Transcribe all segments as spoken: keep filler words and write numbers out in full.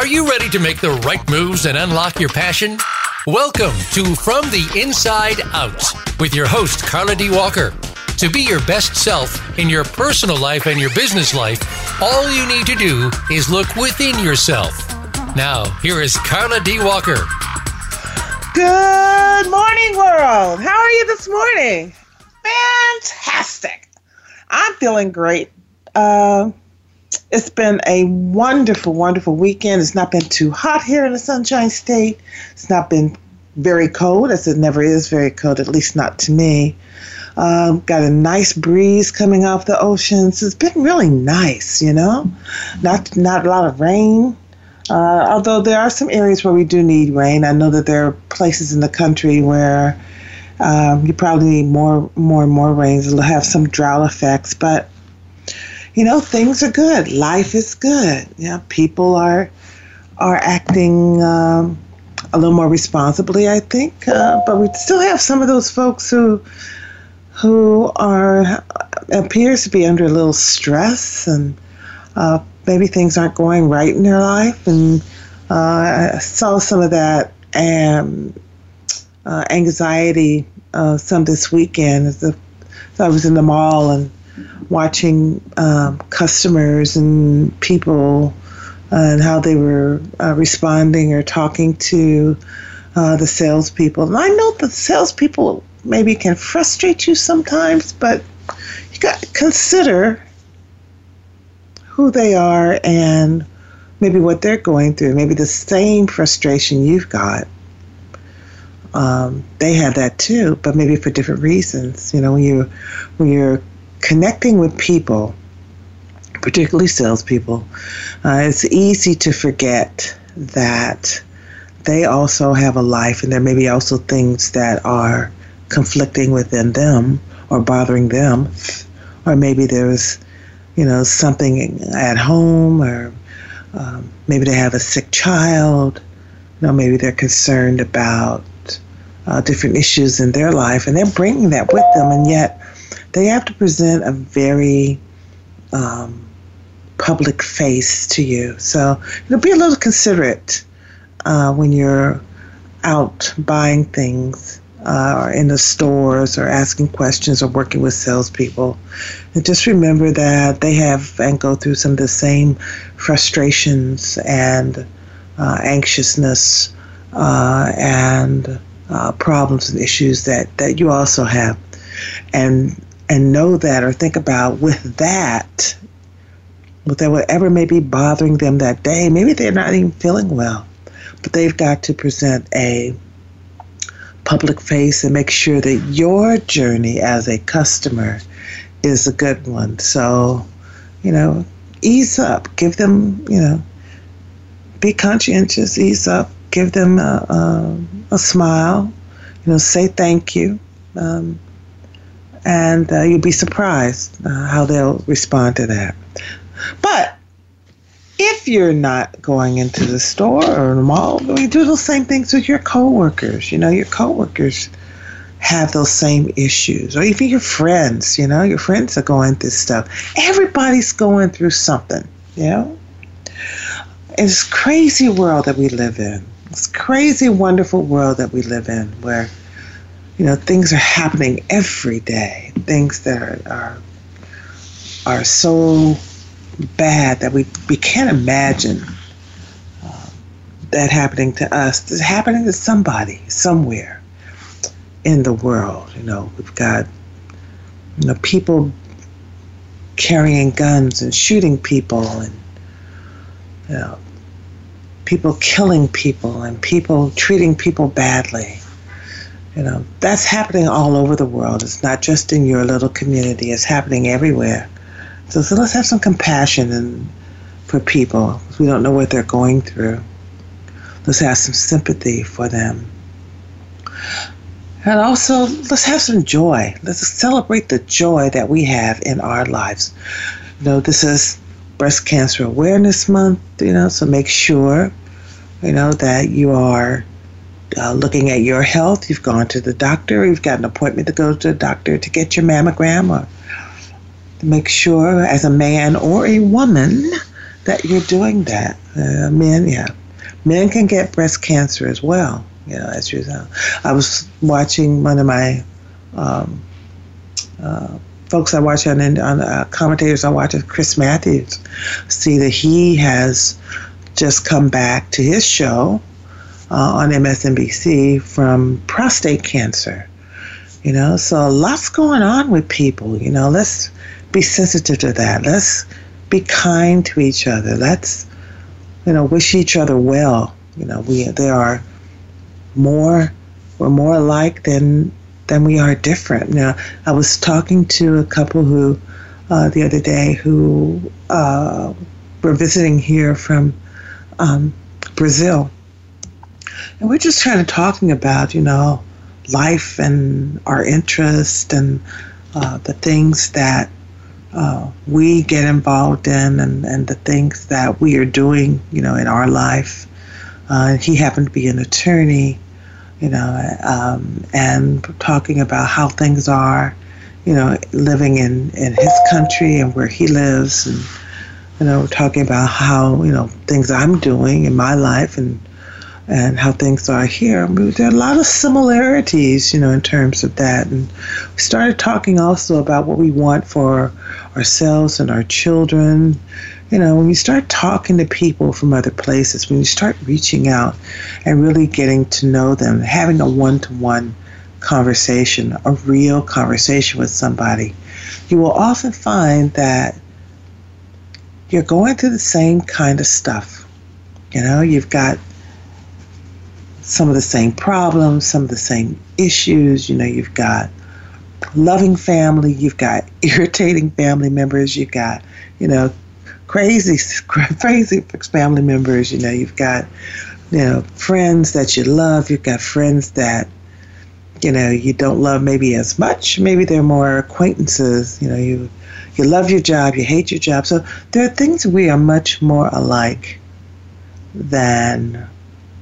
Are you ready to make the right moves and unlock your passion? Welcome to From the Inside Out with your host, Carla D. Walker. To be your best self in your personal life and your business life, all you need to do is look within yourself. Now, here is Carla D. Walker. Good morning, world. How are you this morning? Fantastic. I'm feeling great. Uh, it's been a wonderful, wonderful weekend. It's not been too hot here in the Sunshine State. It's not been very cold, as it never is very cold, at least not to me. Um, got a nice breeze coming off the ocean. So it's been really nice, you know. Not not a lot of rain. Uh, although there are some areas where we do need rain. I know that there are places in the country where um, you probably need more, more and more rains. It'll have some drought effects. But, you know, things are good. Life is good. You know, people are are acting um, a little more responsibly, I think. Uh, but we still have some of those folks who who are appears to be under a little stress and uh, maybe things aren't going right in their life, and uh, I saw some of that um, uh, anxiety uh, some this weekend. As the, so I was in the mall and watching um, customers and people uh, and how they were uh, responding or talking to uh, the salespeople. And I know the salespeople maybe can frustrate you sometimes, but you got to consider who they are and maybe what they're going through. Maybe the same frustration you've got. Um, they have that too, but maybe for different reasons. You know, when you when you're connecting with people, particularly salespeople, uh, it's easy to forget that they also have a life, and there may be also things that are conflicting within them or bothering them, or maybe there's, you know, something at home, or um, maybe they have a sick child. You know, maybe they're concerned about uh, different issues in their life, and they're bringing that with them, and yet they have to present a very um, public face to you. So, you know, be a little considerate uh, when you're out buying things, Uh, or in the stores, or asking questions, or working with salespeople. And just remember that they have and go through some of the same frustrations and uh, anxiousness uh, and uh, problems and issues that, that you also have. And and know that, or think about with that, with whatever may be bothering them that day, maybe they're not even feeling well, but they've got to present a public face and make sure that your journey as a customer is a good one. So, you know, ease up, give them, you know, be conscientious, ease up, give them a, a, a smile, you know, say thank you, um, and uh, you'll be surprised uh, how they'll respond to that. But if you're not going into the store or the mall, you do those same things with your coworkers. You know, your coworkers have those same issues. Or even your friends, you know, your friends are going through stuff. Everybody's going through something, you know. It's a crazy world that we live in. It's a crazy, wonderful world that we live in where, you know, things are happening every day. Things that are are, are so bad that we, we can't imagine uh, that happening to us. It's happening to somebody somewhere in the world. You know, we've got, you know, people carrying guns and shooting people, and, you know, people killing people, and people treating people badly. You know, that's happening all over the world. It's not just in your little community. It's happening everywhere. So, so let's have some compassion and, for people. We don't know what they're going through. Let's have some sympathy for them. And also, let's have some joy. Let's celebrate the joy that we have in our lives. You know, this is Breast Cancer Awareness Month, you know, so make sure, you know, that you are uh, looking at your health. You've gone to the doctor. You've got an appointment to go to the doctor to get your mammogram, or make sure as a man or a woman that you're doing that. Uh, men, yeah. Men can get breast cancer as well, you know, as you know. I was watching one of my um, uh, folks I watch on, on uh, commentators I watch, Chris Matthews, see that he has just come back to his show uh, on M S N B C from prostate cancer. You know, so lots going on with people, you know. Let's be sensitive to that. Let's be kind to each other. Let's, you know, wish each other well. You know, we there are more, we're more alike than than we are different. Now, I was talking to a couple who, uh, the other day, who uh, were visiting here from um, Brazil. And we're just kind of talking about, you know, life and our interests and uh, the things that uh, we get involved in and, and the things that we are doing, you know, in our life. Uh, he happened to be an attorney, you know, um, and talking about how things are, you know, living in, in his country and where he lives, and, you know, talking about how, you know, things I'm doing in my life and and how things are here. There are a lot of similarities, you know, in terms of that. And we started talking also about what we want for ourselves and our children. You know, when you start talking to people from other places, when you start reaching out and really getting to know them, having a one-to-one conversation, a real conversation with somebody, you will often find that you're going through the same kind of stuff. You know, you've got some of the same problems, some of the same issues. You know, you've got loving family, you've got irritating family members, you've got, you know, crazy, crazy family members, you know, you've got, you know, friends that you love, you've got friends that, you know, you don't love maybe as much, maybe they're more acquaintances, you know, you, you love your job, you hate your job. So there are things we are much more alike than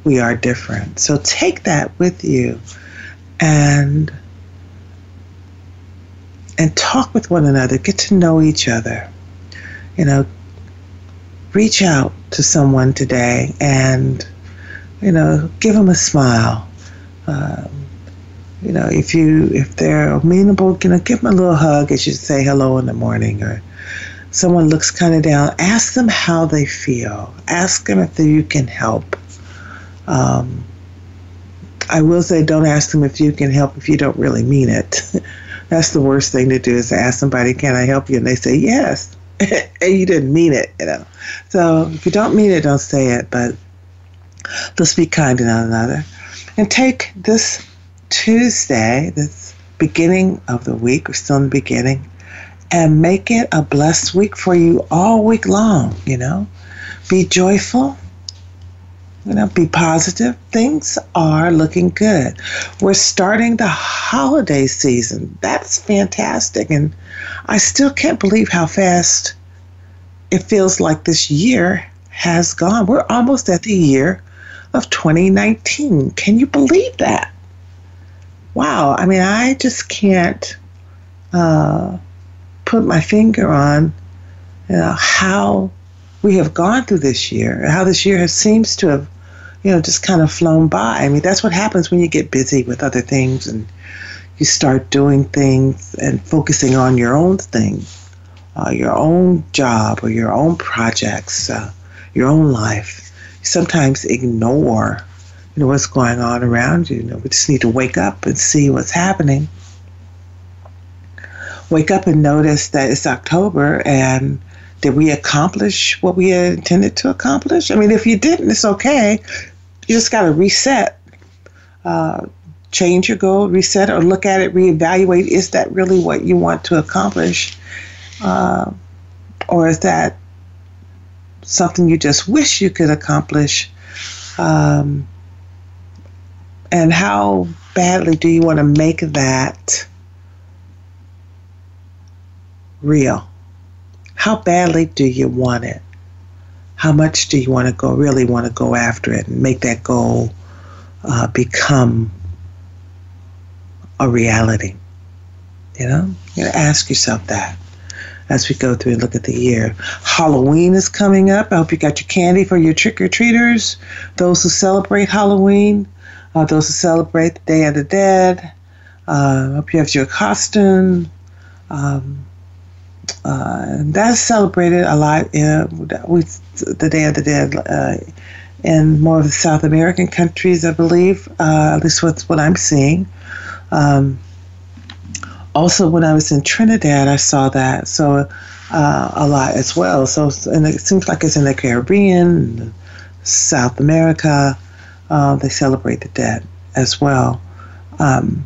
we are different. So take that with you and and talk with one another. Get to know each other. You know, reach out to someone today and, you know, give them a smile. Um, you know, if you if they're amenable, you know, give them a little hug as you say hello in the morning, or someone looks kind of down, ask them how they feel. Ask them if you can help. Um, I will say, don't ask them if you can help if you don't really mean it. That's the worst thing to do, is to ask somebody, can I help you? And they say, yes. And you didn't mean it, you know. So if you don't mean it, don't say it, but let's be kind to one another. And take this Tuesday, this beginning of the week, we're still in the beginning, and make it a blessed week for you all week long, you know. Be joyful. You know, be positive. Things are looking good. We're starting the holiday season. That's fantastic. And I still can't believe how fast it feels like this year has gone. We're almost at the year of twenty nineteen. Can you believe that? Wow. I mean, I just can't uh, put my finger on, you know, how we have gone through this year, how this year has seems to have, you know, just kind of flown by. I mean, that's what happens when you get busy with other things and you start doing things and focusing on your own thing, uh, your own job or your own projects, uh, your own life. You sometimes ignore, you know, what's going on around you. You know, we just need to wake up and see what's happening. Wake up and notice that it's October, and did we accomplish what we had intended to accomplish? I mean, if you didn't, it's okay. You just got to reset, uh, change your goal, reset, or look at it, reevaluate. Is that really what you want to accomplish? Uh, or is that something you just wish you could accomplish? Um, and how badly do you want to make that real? How badly do you want it? How much do you want to go, really want to go after it and make that goal uh, become a reality? You know, you know, ask yourself that. as we go through and look at the year. Halloween is coming up. I hope you got your candy for your trick-or-treaters, those who celebrate Halloween, uh, those who celebrate the Day of the Dead. Uh, hope you have your costume. Um, uh, and that's celebrated a lot in, with the Day of the Dead uh, in more of the South American countries, I believe, uh, at least what's what I'm seeing. Um, also, when I was in Trinidad, I saw that so uh, a lot as well. So, and it seems like it's in the Caribbean, South America. Uh, they celebrate the dead as well. Um,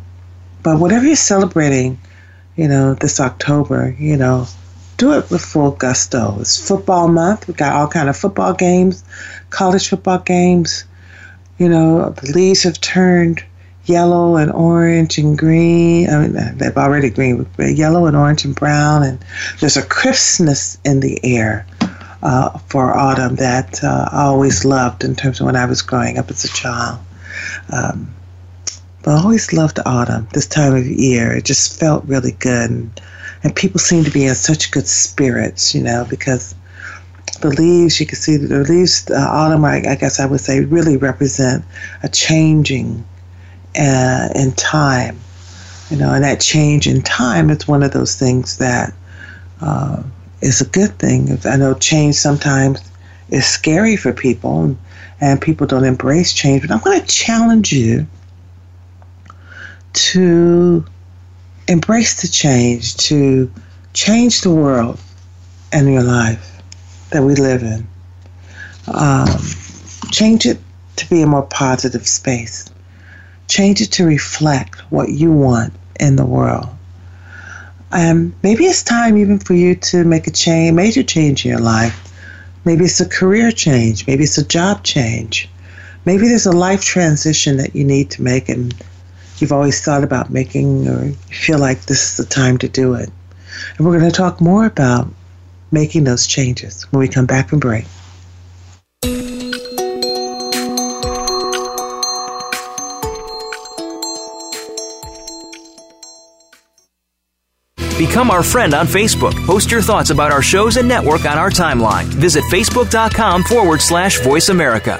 But whatever you're celebrating, you know, this October, you know, do it with full gusto. It's football month. We got all kind of football games, college football games. You know, the leaves have turned yellow and orange and green. I mean, they've already green, but yellow and orange and brown. And there's a crispness in the air uh, for autumn that uh, I always loved in terms of when I was growing up as a child. Um, But I always loved autumn, this time of year. It just felt really good. And, and people seem to be in such good spirits, you know, because the leaves, you can see the leaves, uh, autumn, I, I guess I would say, really represent a changing uh, in time. You know, and that change in time is one of those things that uh, is a good thing. I know change sometimes is scary for people, and, and people don't embrace change. But I'm going to challenge you to embrace the change, to change the world and your life that we live in. Um, change it to be a more positive space. Change it to reflect what you want in the world. Um, maybe it's time even for you to make a change, major change in your life. Maybe it's a career change. Maybe it's a job change. Maybe there's a life transition that you need to make and you've always thought about making, or feel like this is the time to do it. And we're going to talk more about making those changes when we come back from break. Become our friend on Facebook. Post your thoughts about our shows and network on our timeline. Visit facebook.com forward slash Voice America.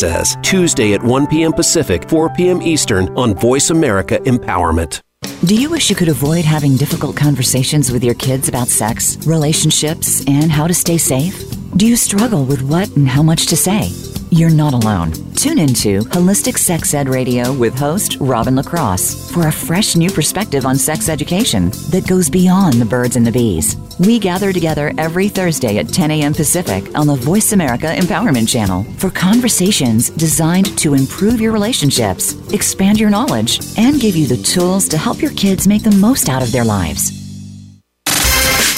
Says, Tuesday at one p.m. Pacific, four p.m. Eastern on Voice America Empowerment. Do you wish you could avoid having difficult conversations with your kids about sex, relationships, and how to stay safe? Do you struggle with what and how much to say? You're not alone. Tune into Holistic Sex Ed Radio with host Robin LaCrosse for a fresh new perspective on sex education that goes beyond the birds and the bees. We gather together every Thursday at ten a.m. Pacific on the Voice America Empowerment Channel for conversations designed to improve your relationships, expand your knowledge, and give you the tools to help your kids make the most out of their lives.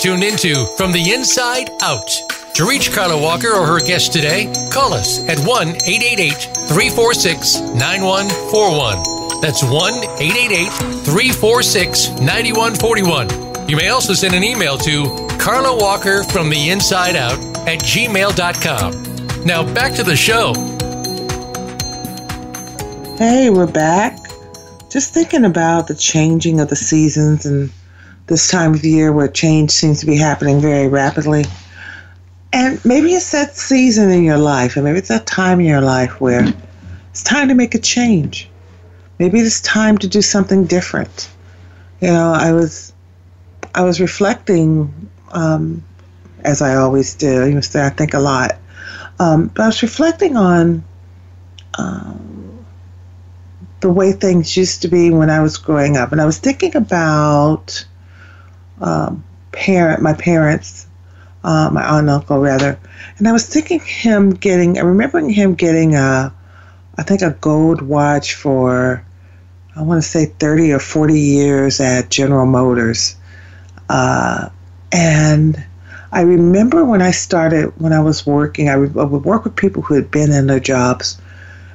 Tune into From the Inside Out. To reach Carla Walker or her guest today, call us at one eight eight eight, three four six, nine one four one. That's one eight eight eight, three four six, nine one four one. You may also send an email to Carla Walker from the Inside Out at gmail dot com. Now back to the show. Hey, we're back. Just thinking about the changing of the seasons and this time of year where change seems to be happening very rapidly. And maybe it's that season in your life, and maybe it's that time in your life where it's time to make a change. Maybe it's time to do something different. you know, I was I was reflecting, um, as I always do. You must say I think a lot, um, but I was reflecting on um, the way things used to be when I was growing up, and I was thinking about um, parent, my parents, uh, my aunt and uncle rather, and I was thinking him getting, I remembering him getting a, I think a gold watch for, I want to say thirty or forty years at General Motors. Uh, and I remember when I started, when I was working, I would, I would work with people who had been in their jobs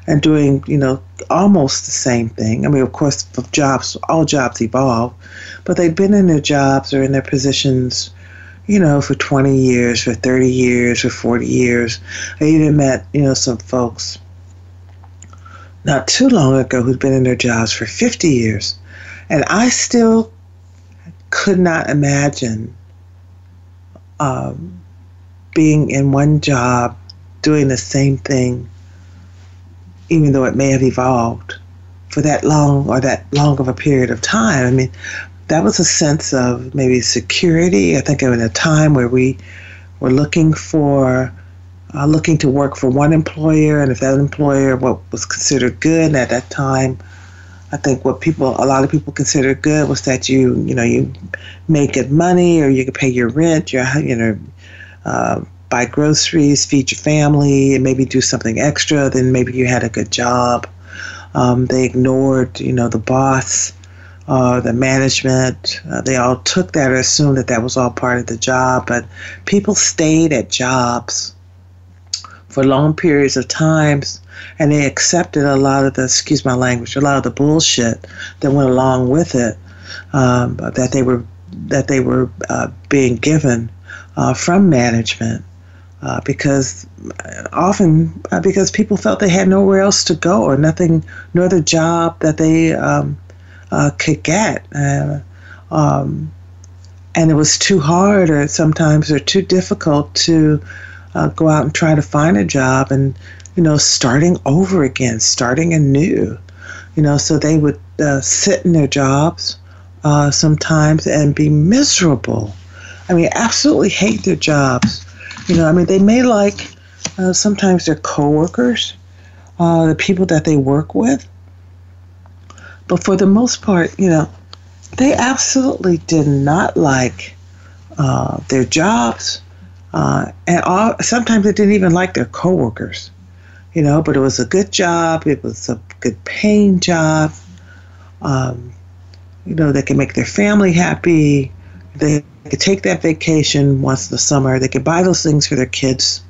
and doing, you know, almost the same thing. I mean, of course, jobs, all jobs evolve, but they'd been in their jobs or in their positions, you know, for twenty years, for thirty years, for forty years. I even met, you know, some folks not too long ago who'd been in their jobs for fifty years. And I still could not imagine um, being in one job doing the same thing, even though it may have evolved for that long or that long of a period of time. I mean, that was a sense of maybe security. I think of in a time where we were looking for Uh, looking to work for one employer, and if that employer, what was considered good at that time, I think what people, a lot of people considered good was that you, you know, you make good money, or you could pay your rent, your, you know, uh, buy groceries, feed your family, and maybe do something extra. Then maybe you had a good job. Um, they ignored, you know, the boss, uh, the management. Uh, they all took that or assumed that that was all part of the job. But people stayed at jobs for long periods of times, and they accepted a lot of the, excuse my language, a lot of the bullshit that went along with it, um, that they were that they were uh, being given uh, from management, uh, because often uh, because people felt they had nowhere else to go or nothing, no other job that they um, uh, could get, uh, um, and it was too hard or sometimes or too difficult to Uh, go out and try to find a job, and, you know, starting over again, starting anew, you know, so they would uh, sit in their jobs uh, sometimes and be miserable. I mean, absolutely hate their jobs. You know, I mean, they may like uh, sometimes their coworkers, uh, the people that they work with, but for the most part, you know, they absolutely did not like uh, their jobs. Uh, and all, sometimes they didn't even like their coworkers, you know, but it was a good job. It was a good paying job. Um, you know, they could make their family happy. They could take that vacation once in the summer. They could buy those things for their kids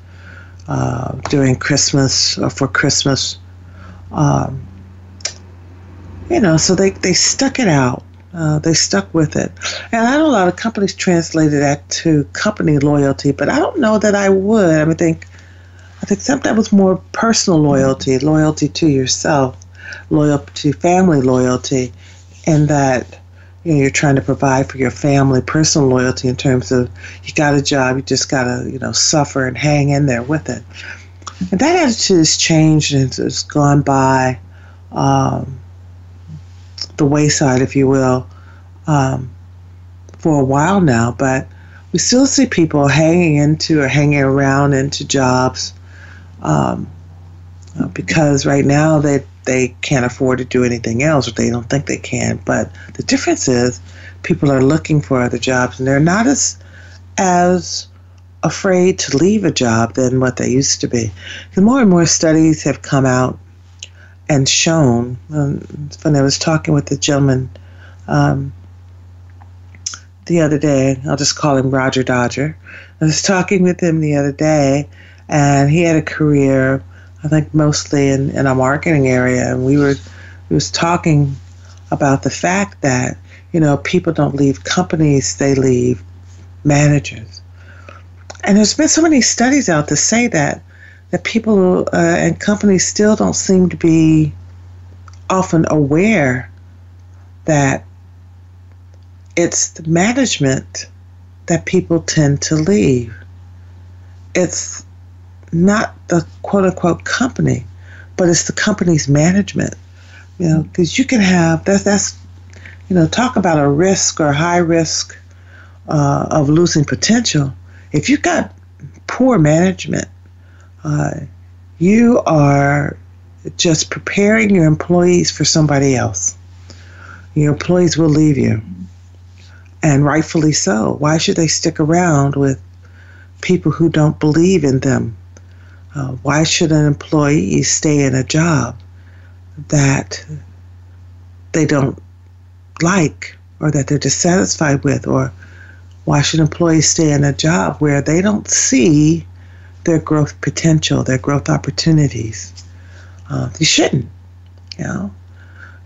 uh, during Christmas or for Christmas. Um, you know, so they, they stuck it out. Uh, they stuck with it. And I know a lot of companies translated that to company loyalty, but I don't know that I would. I mean, I think, I think sometimes it's more personal loyalty, loyalty to yourself, loyalty to family loyalty, and that, you know, you're trying to provide for your family, personal loyalty in terms of you got a job, you just got to, you know, suffer and hang in there with it. And that attitude has changed and it's gone by um the wayside, if you will, um, for a while now, but we still see people hanging into or hanging around into jobs um, because right now they they can't afford to do anything else, or they don't think they can. But the difference is people are looking for other jobs, and they're not as as afraid to leave a job than what they used to be. Because more and more studies have come out and shown, um, when I was talking with the gentleman um, the other day, I'll just call him Roger Dodger. I was talking with him the other day, and he had a career, I think mostly in, in a marketing area, and we were we was talking about the fact that, you know, people don't leave companies, they leave managers. And there's been so many studies out to say that that people uh, and companies still don't seem to be often aware that it's the management that people tend to leave. It's not the quote-unquote company, but it's the company's management. You know, because you can have, that's, that's You know, talk about a risk or high risk uh, of losing potential. If you've got poor management, uh, you are just preparing your employees for somebody else. Your employees will leave you, and rightfully so. Why should they stick around with people who don't believe in them? Uh, why should an employee stay in a job that they don't like or that they're dissatisfied with? Or why should employees stay in a job where they don't see their growth potential, their growth opportunities? Uh, they shouldn't. You know?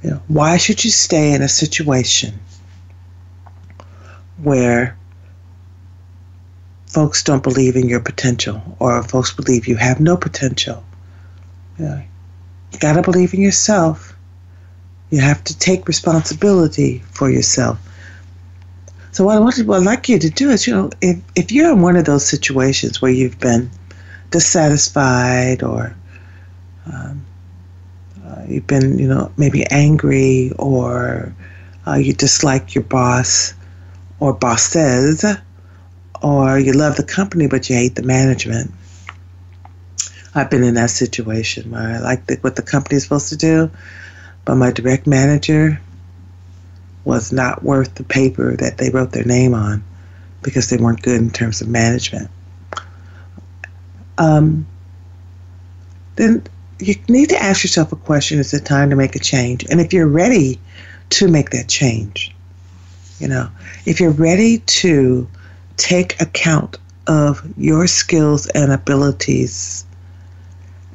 You know, why should you stay in a situation where folks don't believe in your potential, or folks believe you have no potential? You know, you got to believe in yourself. You have to take responsibility for yourself. So what I what I'd like you to do is, you know, if, if you're in one of those situations where you've been dissatisfied, or um, uh, you've been, you know, maybe angry, or uh, you dislike your boss or bosses, or you love the company but you hate the management. I've been in that situation where I like the, what the company is supposed to do, but my direct manager was not worth the paper that they wrote their name on because they weren't good in terms of management. Um, then you need to ask yourself a question: is it time to make a change? And if you're ready to make that change, you know, if you're ready to take account of your skills and abilities,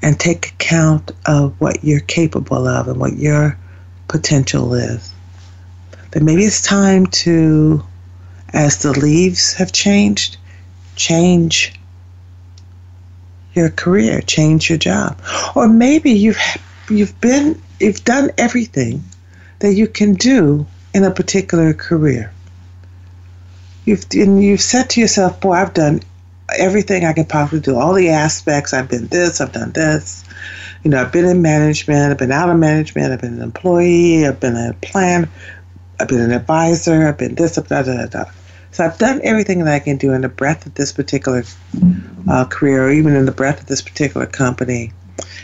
and take account of what you're capable of and what your potential is, then maybe it's time to, as the leaves have changed, change your career, change your job. Or maybe you've you've been you've done everything that you can do in a particular career. You've and you've said to yourself, "Boy, I've done everything I can possibly do, all the aspects. I've been this, I've done this. You know, I've been in management, I've been out of management, I've been an employee, I've been a plan, I've been an advisor, I've been this, I've done da, da, da. So I've done everything that I can do in the breadth of this particular uh, career, or even in the breadth of this particular company.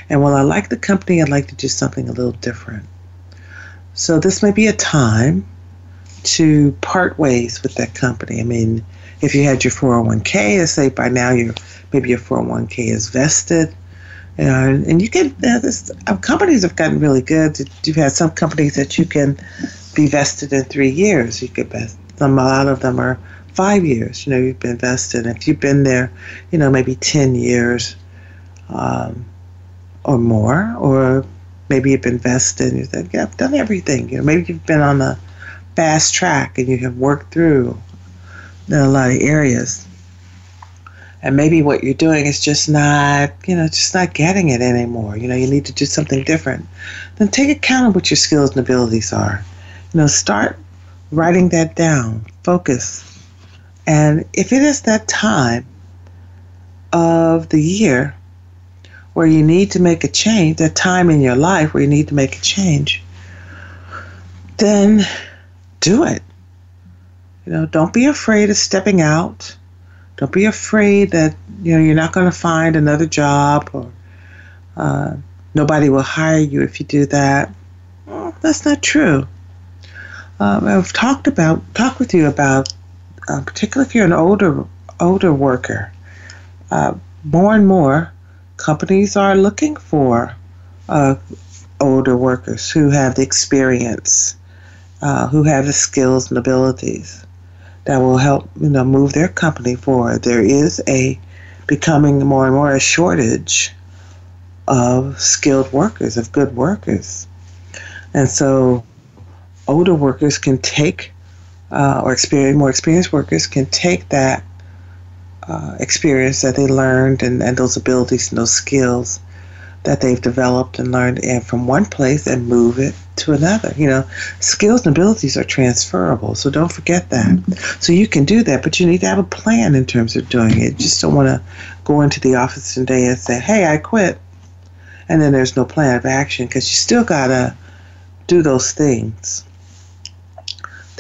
And while I like the company, I'd like to do something a little different. So this may be a time to part ways with that company." I mean, if you had your four oh one k, let's say by now you're, maybe your four oh one k is vested. You know, and, and you can, uh, this, uh, companies have gotten really good. You've had some companies that you can be vested in three years. You could vest them, a lot of them are five years. You know, you've been vested. If you've been there, you know, maybe ten years um, or more, or maybe you've been vested and you said, yeah, I've done everything. You know, maybe you've been on the fast track and you have worked through in a lot of areas, and maybe what you're doing is just not, you know, just not getting it anymore. You know, you need to do something different. Then take account of what your skills and abilities are. You know, start writing that down, focus, and if it is that time of the year where you need to make a change, that time in your life where you need to make a change, then do it. You know, don't be afraid of stepping out. Don't be afraid that, you know, you're not going to find another job, or uh, nobody will hire you if you do that. Well, that's not true. Um, I've talked about talked with you about, uh, particularly if you're an older older worker, uh, more and more companies are looking for uh, older workers who have the experience, uh, who have the skills and abilities that will help, you know, move their company forward. There is a becoming more and more a shortage of skilled workers, of good workers. And so older workers can take, uh, or experience, more experienced workers can take that uh, experience that they learned, and, and those abilities and those skills that they've developed and learned, and from one place and move it to another. You know, skills and abilities are transferable, so don't forget that. Mm-hmm. So you can do that, but you need to have a plan in terms of doing it. You just don't want to go into the office today and say, hey, I quit, and then there's no plan of action, because you still got to do those things.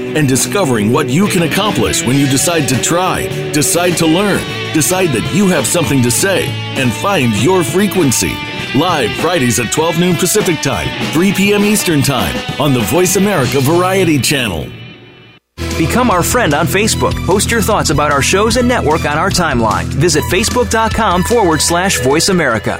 and discovering what you can accomplish when you decide to try, decide to learn, decide that you have something to say, and find your frequency. Live Fridays at twelve noon Pacific Time, three p.m. Eastern Time on the Voice America Variety Channel. Become our friend on Facebook. Post your thoughts about our shows and network on our timeline. Visit Facebook.com forward slash Voice America.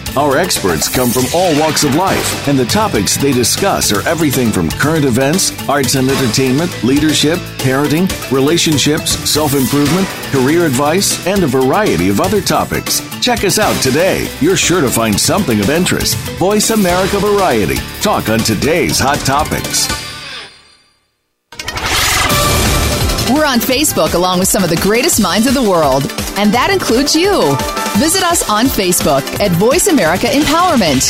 Our experts come from all walks of life, and the topics they discuss are everything from current events, arts and entertainment, leadership, parenting, relationships, self-improvement, career advice, and a variety of other topics. Check us out today. You're sure to find something of interest. Voice America Variety. Talk on today's hot topics. We're on Facebook along with some of the greatest minds of the world, and that includes you. Visit us on Facebook at Voice America Empowerment.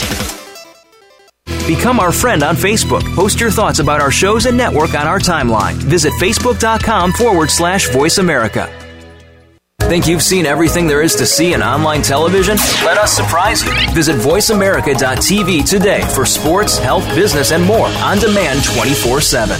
Become our friend on Facebook. Post your thoughts about our shows and network on our timeline. Visit Facebook.com forward slash Voice America. Think you've seen everything there is to see in online television? Let us surprise you. Visit Voice America dot t v today for sports, health, business, and more on demand twenty-four seven.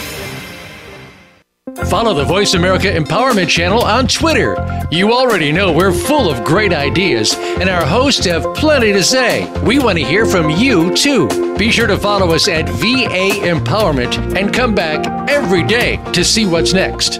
Follow the Voice America Empowerment Channel on Twitter. You already know we're full of great ideas, and our hosts have plenty to say. We want to hear from you, too. Be sure to follow us at V A Empowerment and come back every day to see what's next.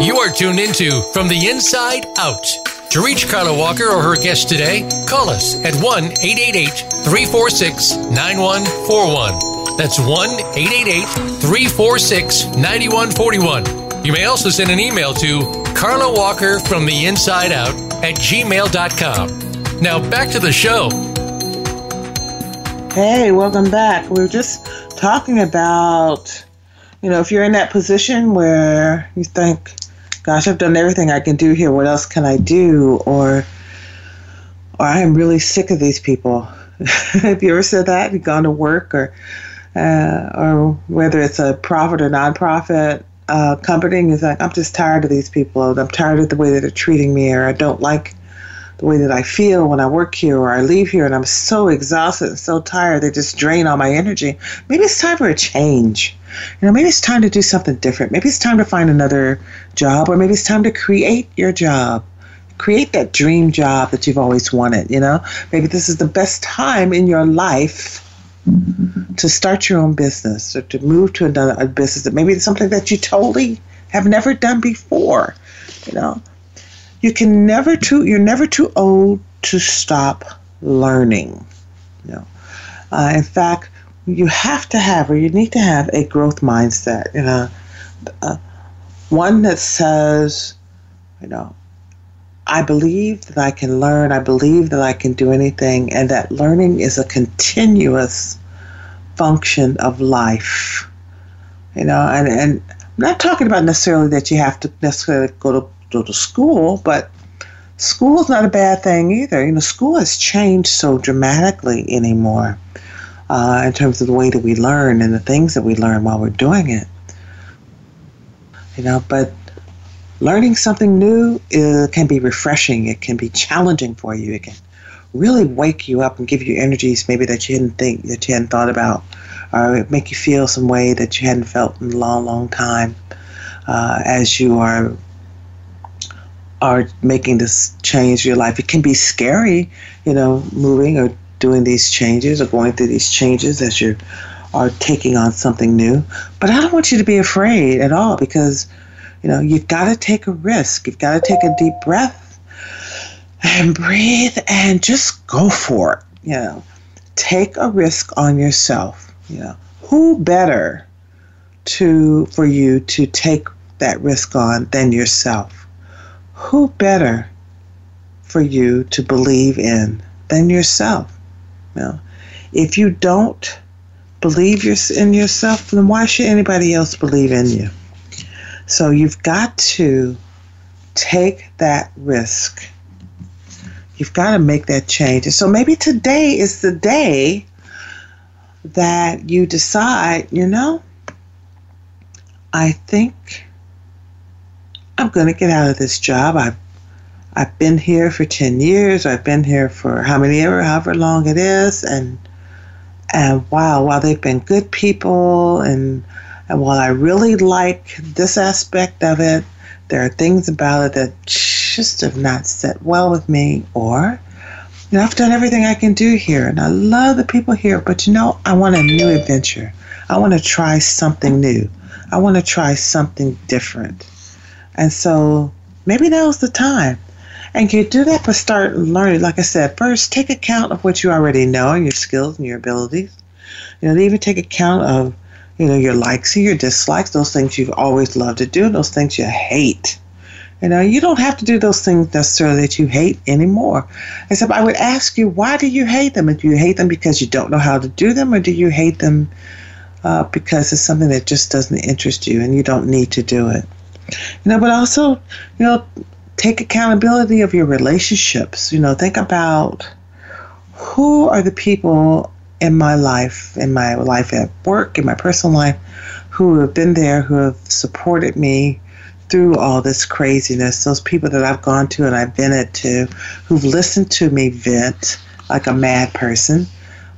You are tuned into From the Inside Out. To reach Carla Walker or her guest today, call us at one eight eight eight, three four six, nine one four one. That's one eight eight eight, three four six, nine one four one. You may also send an email to Carla Walker from the Inside Out at gmail dot com. Now back to the show. Hey, welcome back. We're just talking about, you know, if you're in that position where you think, gosh, I've done everything I can do here, what else can I do? Or or I am really sick of these people. Have you ever said that? You've gone to work, or uh, or whether it's a profit or nonprofit uh, company, and you're like, I'm just tired of these people. I'm tired of the way that they're treating me, or I don't like the way that I feel when I work here or I leave here, and I'm so exhausted and so tired, they just drain all my energy. Maybe it's time for a change. You know, maybe it's time to do something different. Maybe it's time to find another job, or maybe it's time to create your job. Create that dream job that you've always wanted, you know. Maybe this is the best time in your life to start your own business or to move to another a business. That maybe it's something that you totally have never done before, you know. You can never too, you're never too old to stop learning. You know, uh, in fact, you have to have, or you need to have, a growth mindset. You know, uh, one that says, you know, I believe that I can learn. I believe that I can do anything, and that learning is a continuous function of life. You know, and and I'm not talking about necessarily that you have to necessarily go to to school, but school is not a bad thing either. You know, school has changed so dramatically anymore uh, in terms of the way that we learn and the things that we learn while we're doing it. You know, but learning something new is, can be refreshing. It can be challenging for you. It can really wake you up and give you energies maybe that you didn't think that you hadn't thought about, or make you feel some way that you hadn't felt in a long, long time uh, as you are. are making this change in your life. It can be scary, you know, moving or doing these changes or going through these changes as you are taking on something new. But I don't want you to be afraid at all, because, you know, you've got to take a risk. You've got to take a deep breath and breathe and just go for it, you know. Take a risk on yourself, you know. Who better to for you to take that risk on than yourself? Who better for you to believe in than yourself? You know, if you don't believe in yourself, then why should anybody else believe in you? So you've got to take that risk. You've got to make that change. And so maybe today is the day that you decide, you know, I think I'm going to get out of this job. I've, I've been here for ten years. I've been here for how many ever, however long it is. And, and wow, while they've been good people, and, and while I really like this aspect of it, there are things about it that just have not sat well with me. Or, you know, I've done everything I can do here, and I love the people here, but, you know, I want a new adventure. I want to try something new. I want to try something different. And so maybe that was the time. And you do that, but start learning. Like I said, first take account of what you already know, and your skills and your abilities. You know, even take account of, you know, your likes and your dislikes, those things you've always loved to do, those things you hate. You know, you don't have to do those things necessarily that you hate anymore. Except I would ask you, why do you hate them? And do you hate them because you don't know how to do them, or do you hate them uh, because it's something that just doesn't interest you and you don't need to do it? You know, but also, you know, take accountability of your relationships. You know, think about, who are the people in my life, in my life at work, in my personal life, who have been there, who have supported me through all this craziness, those people that I've gone to and I've vented to, who've listened to me vent like a mad person,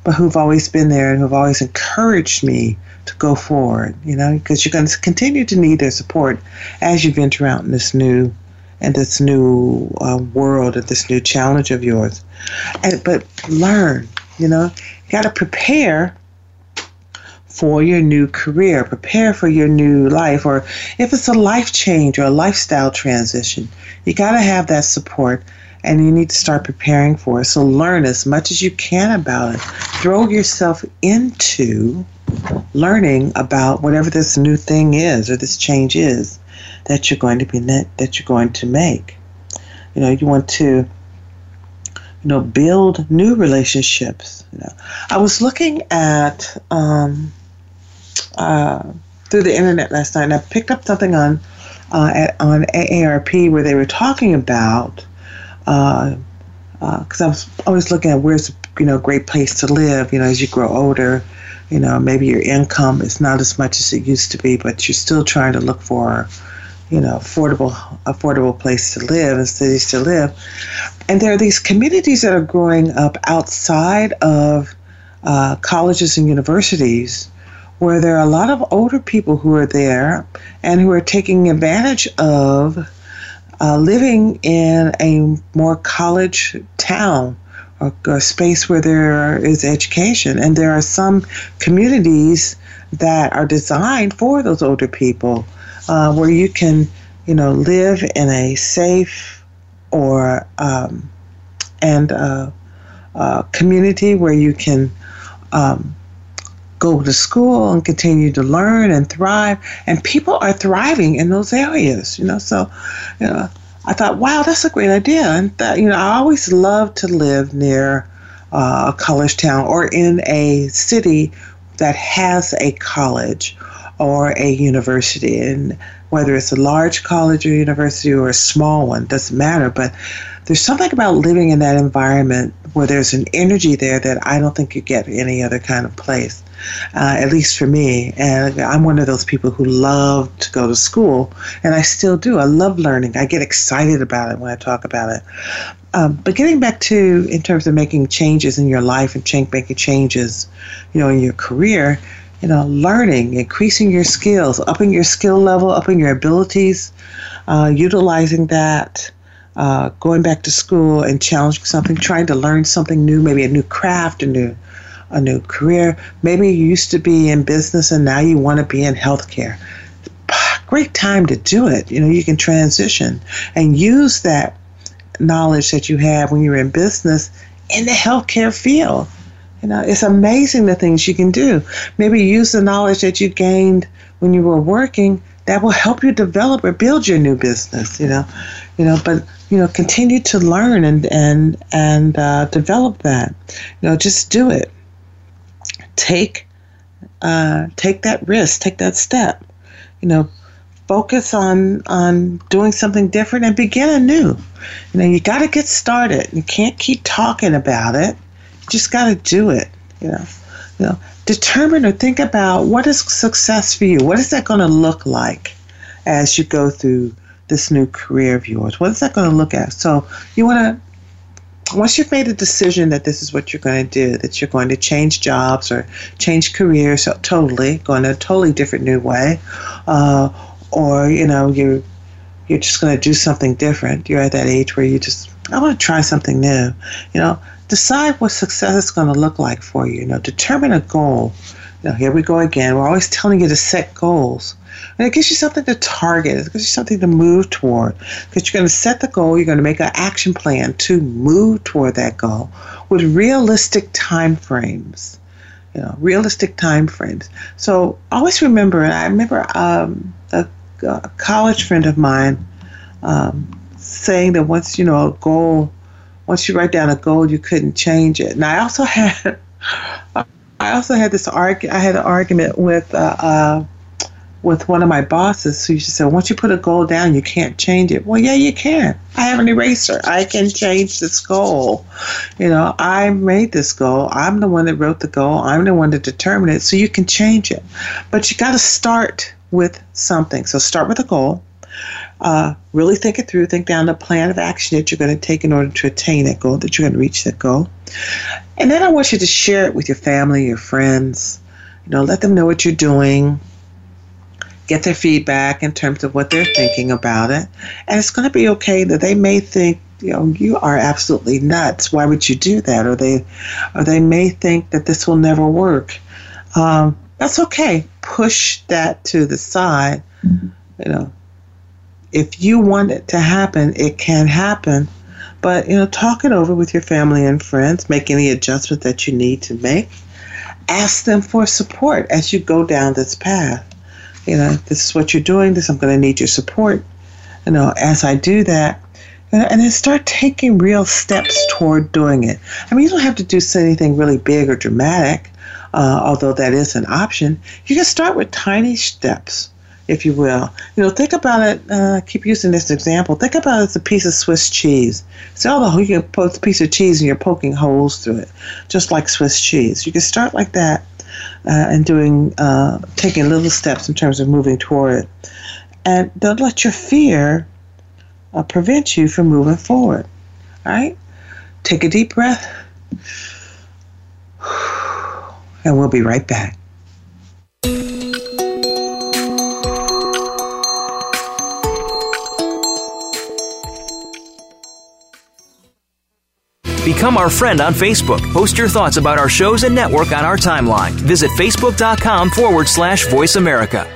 but who've always been there and who've always encouraged me to go forward, you know, because you're going to continue to need their support as you venture out in this new, in this new uh, world, at this new challenge of yours. And, but learn, you know, you got to prepare for your new career, prepare for your new life, or if it's a life change or a lifestyle transition, you got to have that support, and you need to start preparing for it. So learn as much as you can about it. Throw yourself into learning about whatever this new thing is, or this change is, that you're going to be that you're going to make. You know, you want to, you know, build new relationships. You know, I was looking at um, uh, through the internet last night, and I picked up something on uh, at, on A A R P where they were talking about, because uh, uh, I was always looking at where's, you know, a great place to live. You know, as you grow older, you know, maybe your income is not as much as it used to be, but you're still trying to look for, you know, affordable affordable place to live and cities to live. And there are these communities that are growing up outside of uh, colleges and universities, where there are a lot of older people who are there and who are taking advantage of uh, living in a more college town, or, or space where there is education. And there are some communities that are designed for those older people, Uh, where you can, you know, live in a safe or um, and uh, uh, community where you can um, go to school and continue to learn and thrive. And people are thriving in those areas, you know. So, you know, I thought, wow, that's a great idea. And that, you know, I always love to live near uh, a college town, or in a city that has a college or a university. And whether it's a large college or university or a small one, doesn't matter. But there's something about living in that environment where there's an energy there that I don't think you get any other kind of place, uh, at least for me. And I'm one of those people who love to go to school, and I still do. I love learning. I get excited about it when I talk about it. Um, but getting back to, in terms of making changes in your life and change, making changes, you know, in your career, you know, learning, increasing your skills, upping your skill level, upping your abilities, uh, utilizing that, uh, going back to school and challenging something, trying to learn something new, maybe a new craft, a new, a new career. Maybe you used to be in business and now you want to be in healthcare. Great time to do it. You know, you can transition and use that knowledge that you have when you're in business in the healthcare field. You know, it's amazing the things you can do. Maybe use the knowledge that you gained when you were working that will help you develop or build your new business, you know. You know, but, you know, continue to learn and and, and uh, develop that. You know, just do it. Take, uh, take that risk. Take that step. You know, focus on, on doing something different and begin anew. You know, you got to get started. You can't keep talking about it. Just got to do it, you know. You know, determine or think about what is success for you. What is that going to look like as you go through this new career of yours? What is that going to look at? So you want to, once you've made a decision that this is what you're going to do, that you're going to change jobs or change careers totally, going a totally different new way, uh, or, you know, you're, you're just going to do something different. You're at that age where you just, I want to try something new, you know. Decide what success is going to look like for you. You know, determine a goal. You know, here we go again. We're always telling you to set goals. And it gives you something to target. It gives you something to move toward. Because you're going to set the goal. You're going to make an action plan to move toward that goal with realistic time frames. You know, realistic time frames. So always remember, and I remember um, a, a college friend of mine um, saying that once, you know, a goal, once you write down a goal, you couldn't change it. And I also had, I also had this argu- I had an argument with, uh, uh, with one of my bosses who used to say, "Once you put a goal down, you can't change it." Well, yeah, you can. I have an eraser. I can change this goal. You know, I made this goal. I'm the one that wrote the goal. I'm the one that determined it. So you can change it, but you got to start with something. So start with a goal. Uh, really think it through. Think down the plan of action that you're going to take in order to attain that goal, that you're going to reach that goal. And then I want you to share it with your family, your friends. You know, let them know what you're doing. Get their feedback in terms of what they're thinking about it. And it's going to be okay that they may think, you know, you are absolutely nuts. Why would you do that? Or they, or they may think that this will never work. Um, that's okay. Push that to the side. Mm-hmm. You know, if you want it to happen, it can happen. But, you know, talk it over with your family and friends. Make any adjustments that you need to make. Ask them for support as you go down this path. You know, this is what you're doing. This, I'm going to need your support, you know, as I do that. You know, and then start taking real steps toward doing it. I mean, you don't have to do anything really big or dramatic, uh, although that is an option. You can start with tiny steps, if you will. You know, think about it, uh, keep using this example, think about it as a piece of Swiss cheese. So the whole, you can put a piece of cheese and you're poking holes through it, just like Swiss cheese. You can start like that uh, and doing, uh, taking little steps in terms of moving toward it. And don't let your fear uh, prevent you from moving forward, all right? Take a deep breath, and we'll be right back. Become our friend on Facebook. Post your thoughts about our shows and network on our timeline. Visit Facebook.com forward slash Voice America.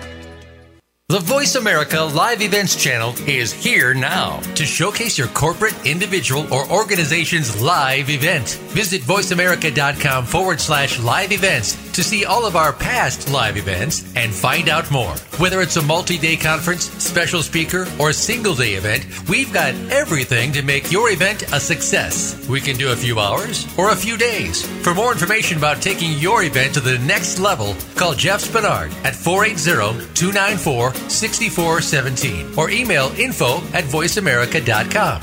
The Voice America Live Events Channel is here now to showcase your corporate, individual, or organization's live event. Visit voiceamerica.com forward slash live events to see all of our past live events and find out more. Whether it's a multi-day conference, special speaker, or single-day event, we've got everything to make your event a success. We can do a few hours or a few days. For more information about taking your event to the next level, call Jeff Spinard at four eight zero, two nine four, six four one seven or email info at voiceamerica.com.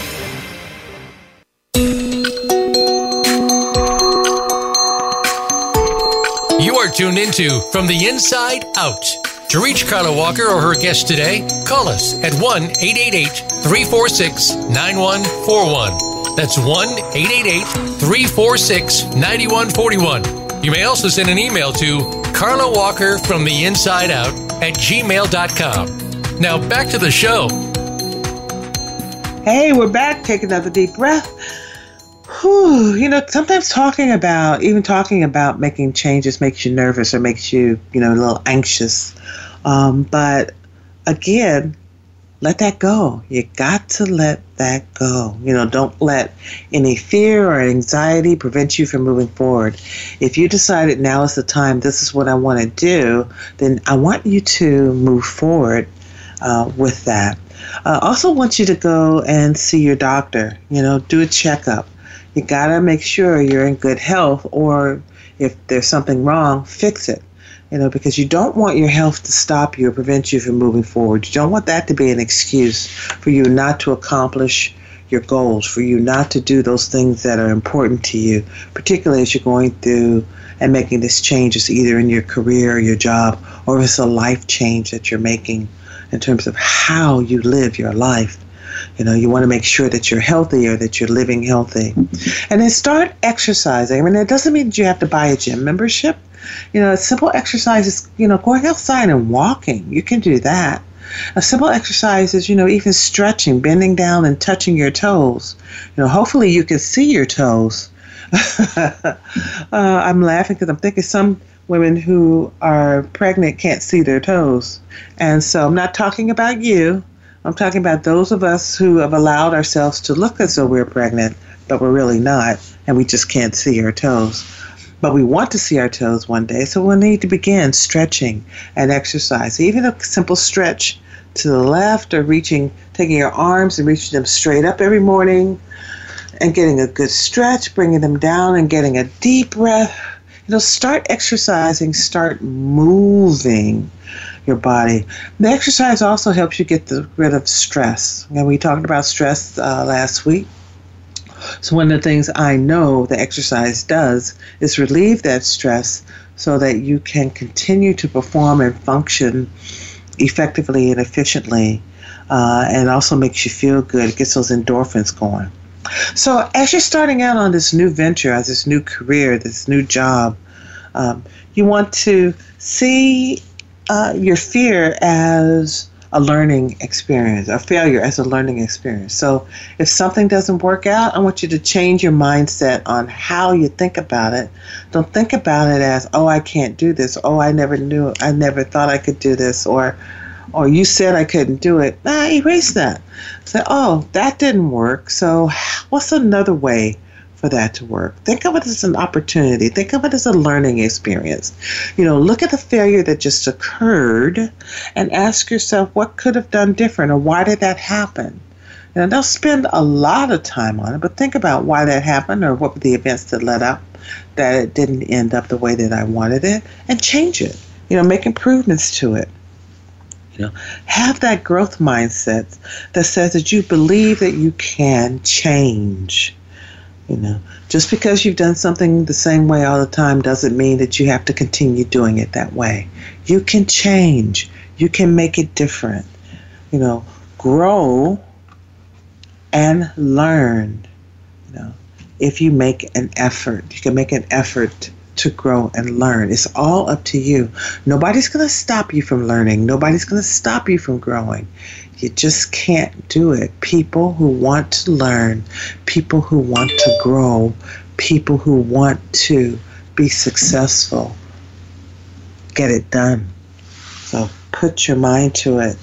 You are tuned into From the Inside Out. To reach Carla Walker or her guest today, call us at one eight eight eight, three four six, nine one four one. That's one eight eight eight, three four six, nine one four one. You may also send an email to Carla Walker from the inside out at gmail dot com. Now back to the show. Hey, we're back. Take another deep breath. Whew. You know, sometimes talking about, even talking about making changes makes you nervous or makes you, you know, a little anxious. Um, but again, let that go. You got to let that go. You know, don't let any fear or anxiety prevent you from moving forward. If you decided now is the time, this is what I want to do, then I want you to move forward uh, with that. I uh, also want you to go and see your doctor, you know, do a checkup. You got to make sure you're in good health, or if there's something wrong, fix it, you know, because you don't want your health to stop you or prevent you from moving forward. You don't want that to be an excuse for you not to accomplish your goals, for you not to do those things that are important to you, particularly as you're going through and making these changes either in your career or your job, or it's a life change that you're making in terms of how you live your life. You know, you want to make sure that you're healthy or that you're living healthy. And then start exercising. I mean, that doesn't mean that you have to buy a gym membership. You know, a simple exercise is, you know, going outside and walking. You can do that. A simple exercise is, you know, even stretching, bending down and touching your toes. You know, hopefully you can see your toes. uh, I'm laughing because I'm thinking some women who are pregnant can't see their toes. And so I'm not talking about you. I'm talking about those of us who have allowed ourselves to look as though we're pregnant, but we're really not, and we just can't see our toes. But we want to see our toes one day, so we'll need to begin stretching and exercise. Even a simple stretch to the left or reaching, taking your arms and reaching them straight up every morning and getting a good stretch, bringing them down and getting a deep breath. You know, start exercising, start moving your body. The exercise also helps you get the, rid of stress. And we talked about stress uh, last week. So one of the things I know the exercise does is relieve that stress so that you can continue to perform and function effectively and efficiently, uh, and also makes you feel good. It gets those endorphins going. So as you're starting out on this new venture, as this new career, this new job, um, you want to see Uh, your fear as a learning experience, or failure as a learning experience. So if something doesn't work out, I want you to change your mindset on how you think about it. Don't think about it as, oh, I can't do this. Oh, I never knew. I never thought I could do this. Or, or you said I couldn't do it. Nah, erase that. Say, oh, that didn't work. So what's another way for that to work? Think of it as an opportunity. Think of it as a learning experience. You know, look at the failure that just occurred and ask yourself, what could have done different, or why did that happen? You know, don't spend a lot of time on it, but think about why that happened, or what were the events that led up that it didn't end up the way that I wanted it, and change it. You know, make improvements to it. You know, have that growth mindset that says that you believe that you can change. You know, just because you've done something the same way all the time doesn't mean that you have to continue doing it that way. You can change. You can make it different. You know, grow and learn. You know, if you make an effort, you can make an effort to grow and learn. It's all up to you. Nobody's going to stop you from learning. Nobody's going to stop you from growing. You just can't do it. People who want to learn, people who want to grow, people who want to be successful, get it done. So put your mind to it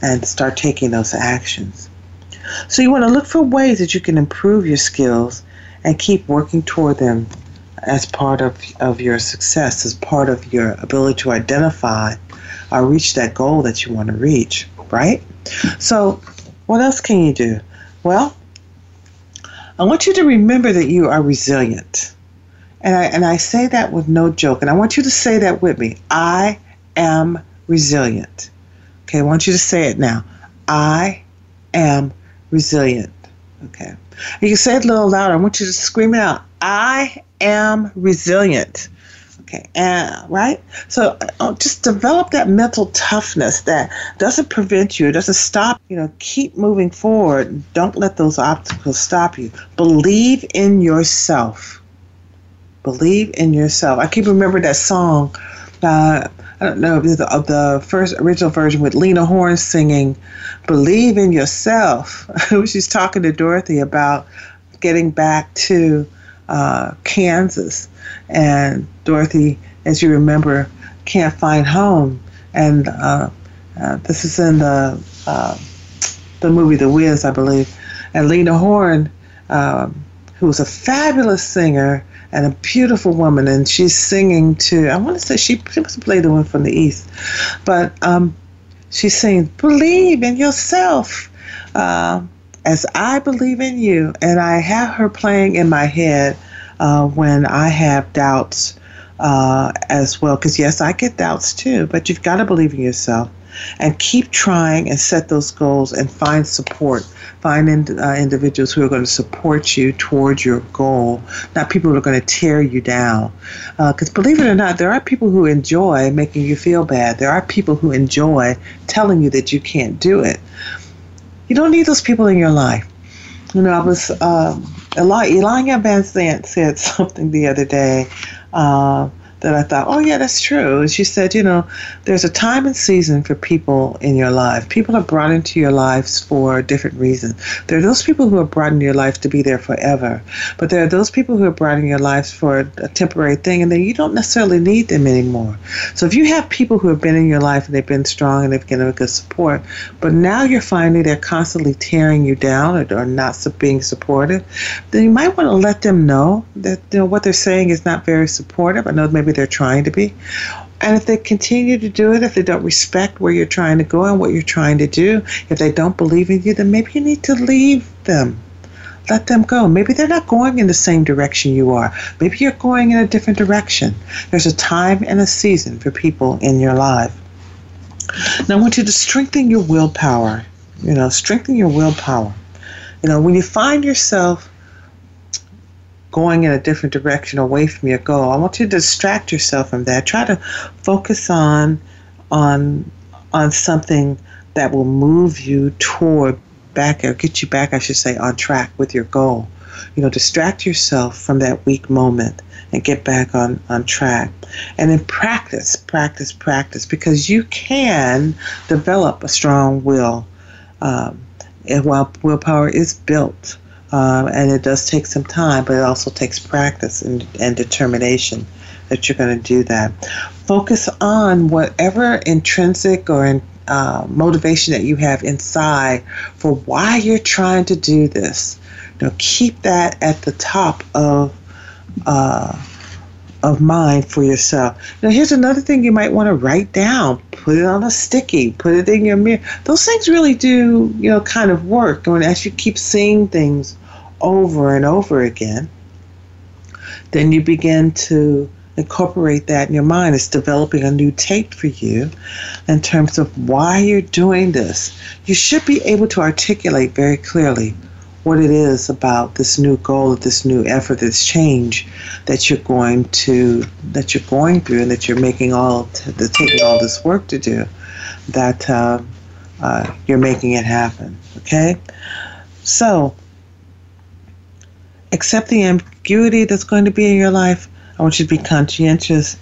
and start taking those actions. So you want to look for ways that you can improve your skills and keep working toward them as part of, of your success, as part of your ability to identify or reach that goal that you want to reach, right? So what else can you do? Well, I want you to remember that you are resilient. And I, and I say that with no joke. And I want you to say that with me. I am resilient. Okay, I want you to say it now. I am resilient. Okay. You can say it a little louder. I want you to scream it out. I am resilient. Okay, uh, right? So uh, just develop that mental toughness that doesn't prevent you, doesn't stop, you know, keep moving forward. Don't let those obstacles stop you. Believe in yourself. Believe in yourself. I keep remembering that song, uh, I don't know, the, the first original version with Lena Horne singing, Believe in Yourself. She's talking to Dorothy about getting back to uh, Kansas. And Dorothy, as you remember, can't find home. And uh, uh, this is in the uh, the movie The Wiz, I believe. And Lena Horne, um, who was a fabulous singer and a beautiful woman, and she's singing to, I want to say she must have played the one from the East. But um, she's singing, Believe in Yourself, uh, as I believe in you. And I have her playing in my head Uh, when I have doubts uh, as well. Because, yes, I get doubts too, but you've got to believe in yourself and keep trying and set those goals and find support. Find in, uh, individuals who are going to support you towards your goal, not people who are going to tear you down. Because uh, believe it or not, there are people who enjoy making you feel bad. There are people who enjoy telling you that you can't do it. You don't need those people in your life. You know, I was... Um, Elania Vincent said something the other day uh, that I thought, oh, yeah, that's true. And she said, you know, there's a time and season for people in your life. People are brought into your lives for different reasons. There are those people who are brought into your life to be there forever. But there are those people who are brought into your lives for a temporary thing, and then you don't necessarily need them anymore. So if you have people who have been in your life and they've been strong and they've given a good support, but now you're finding they're constantly tearing you down or, or not being supportive, then you might want to let them know that, you know, what they're saying is not very supportive. I know maybe they're trying to be. And if they continue to do it, if they don't respect where you're trying to go and what you're trying to do, if they don't believe in you, then maybe you need to leave them. Let them go. Maybe they're not going in the same direction you are. Maybe you're going in a different direction. There's a time and a season for people in your life. Now I want you to strengthen your willpower. You know, strengthen your willpower. You know, when you find yourself going in a different direction away from your goal, I want you to distract yourself from that. Try to focus on on on something that will move you toward back, or get you back, I should say, on track with your goal. You know, distract yourself from that weak moment and get back on, on track. And then practice, practice, practice, because you can develop a strong will. Um, and while willpower is built, Um, and it does take some time, but it also takes practice and, and determination that you're going to do that. Focus on whatever intrinsic or in, uh, motivation that you have inside for why you're trying to do this. You know, keep that at the top of uh, of mind for yourself. Now, here's another thing you might want to write down. Put it on a sticky. Put it in your mirror. Those things really do, you know, kind of work. And as you keep seeing things over and over again, then you begin to incorporate that in your mind. It's developing a new tape for you in terms of why you're doing this. You should be able to articulate very clearly what it is about this new goal, this new effort, this change that you're going to, that you're going through, and that you're making all, the taking all this work to do, that uh, uh, you're making it happen. Okay, so accept the ambiguity that's going to be in your life. I want you to be conscientious.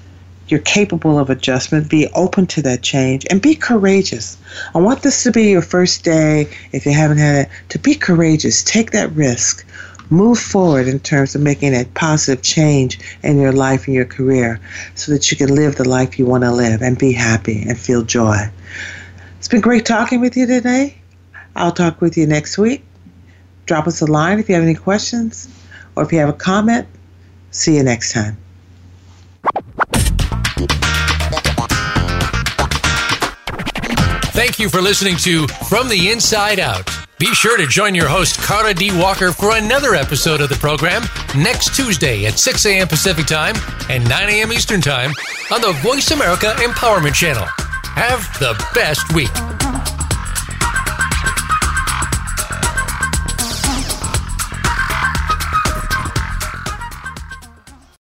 You're capable of adjustment. Be open to that change and be courageous. I want this to be your first day, if you haven't had it, to be courageous. Take that risk. Move forward in terms of making a positive change in your life and your career so that you can live the life you want to live and be happy and feel joy. It's been great talking with you today. I'll talk with you next week. Drop us a line if you have any questions or if you have a comment. See you next time. Thank you for listening to From the Inside Out. Be sure to join your host, Carla D. Walker, for another episode of the program next Tuesday at six a.m. Pacific Time and nine a.m. Eastern Time on the Voice America Empowerment Channel. Have the best week.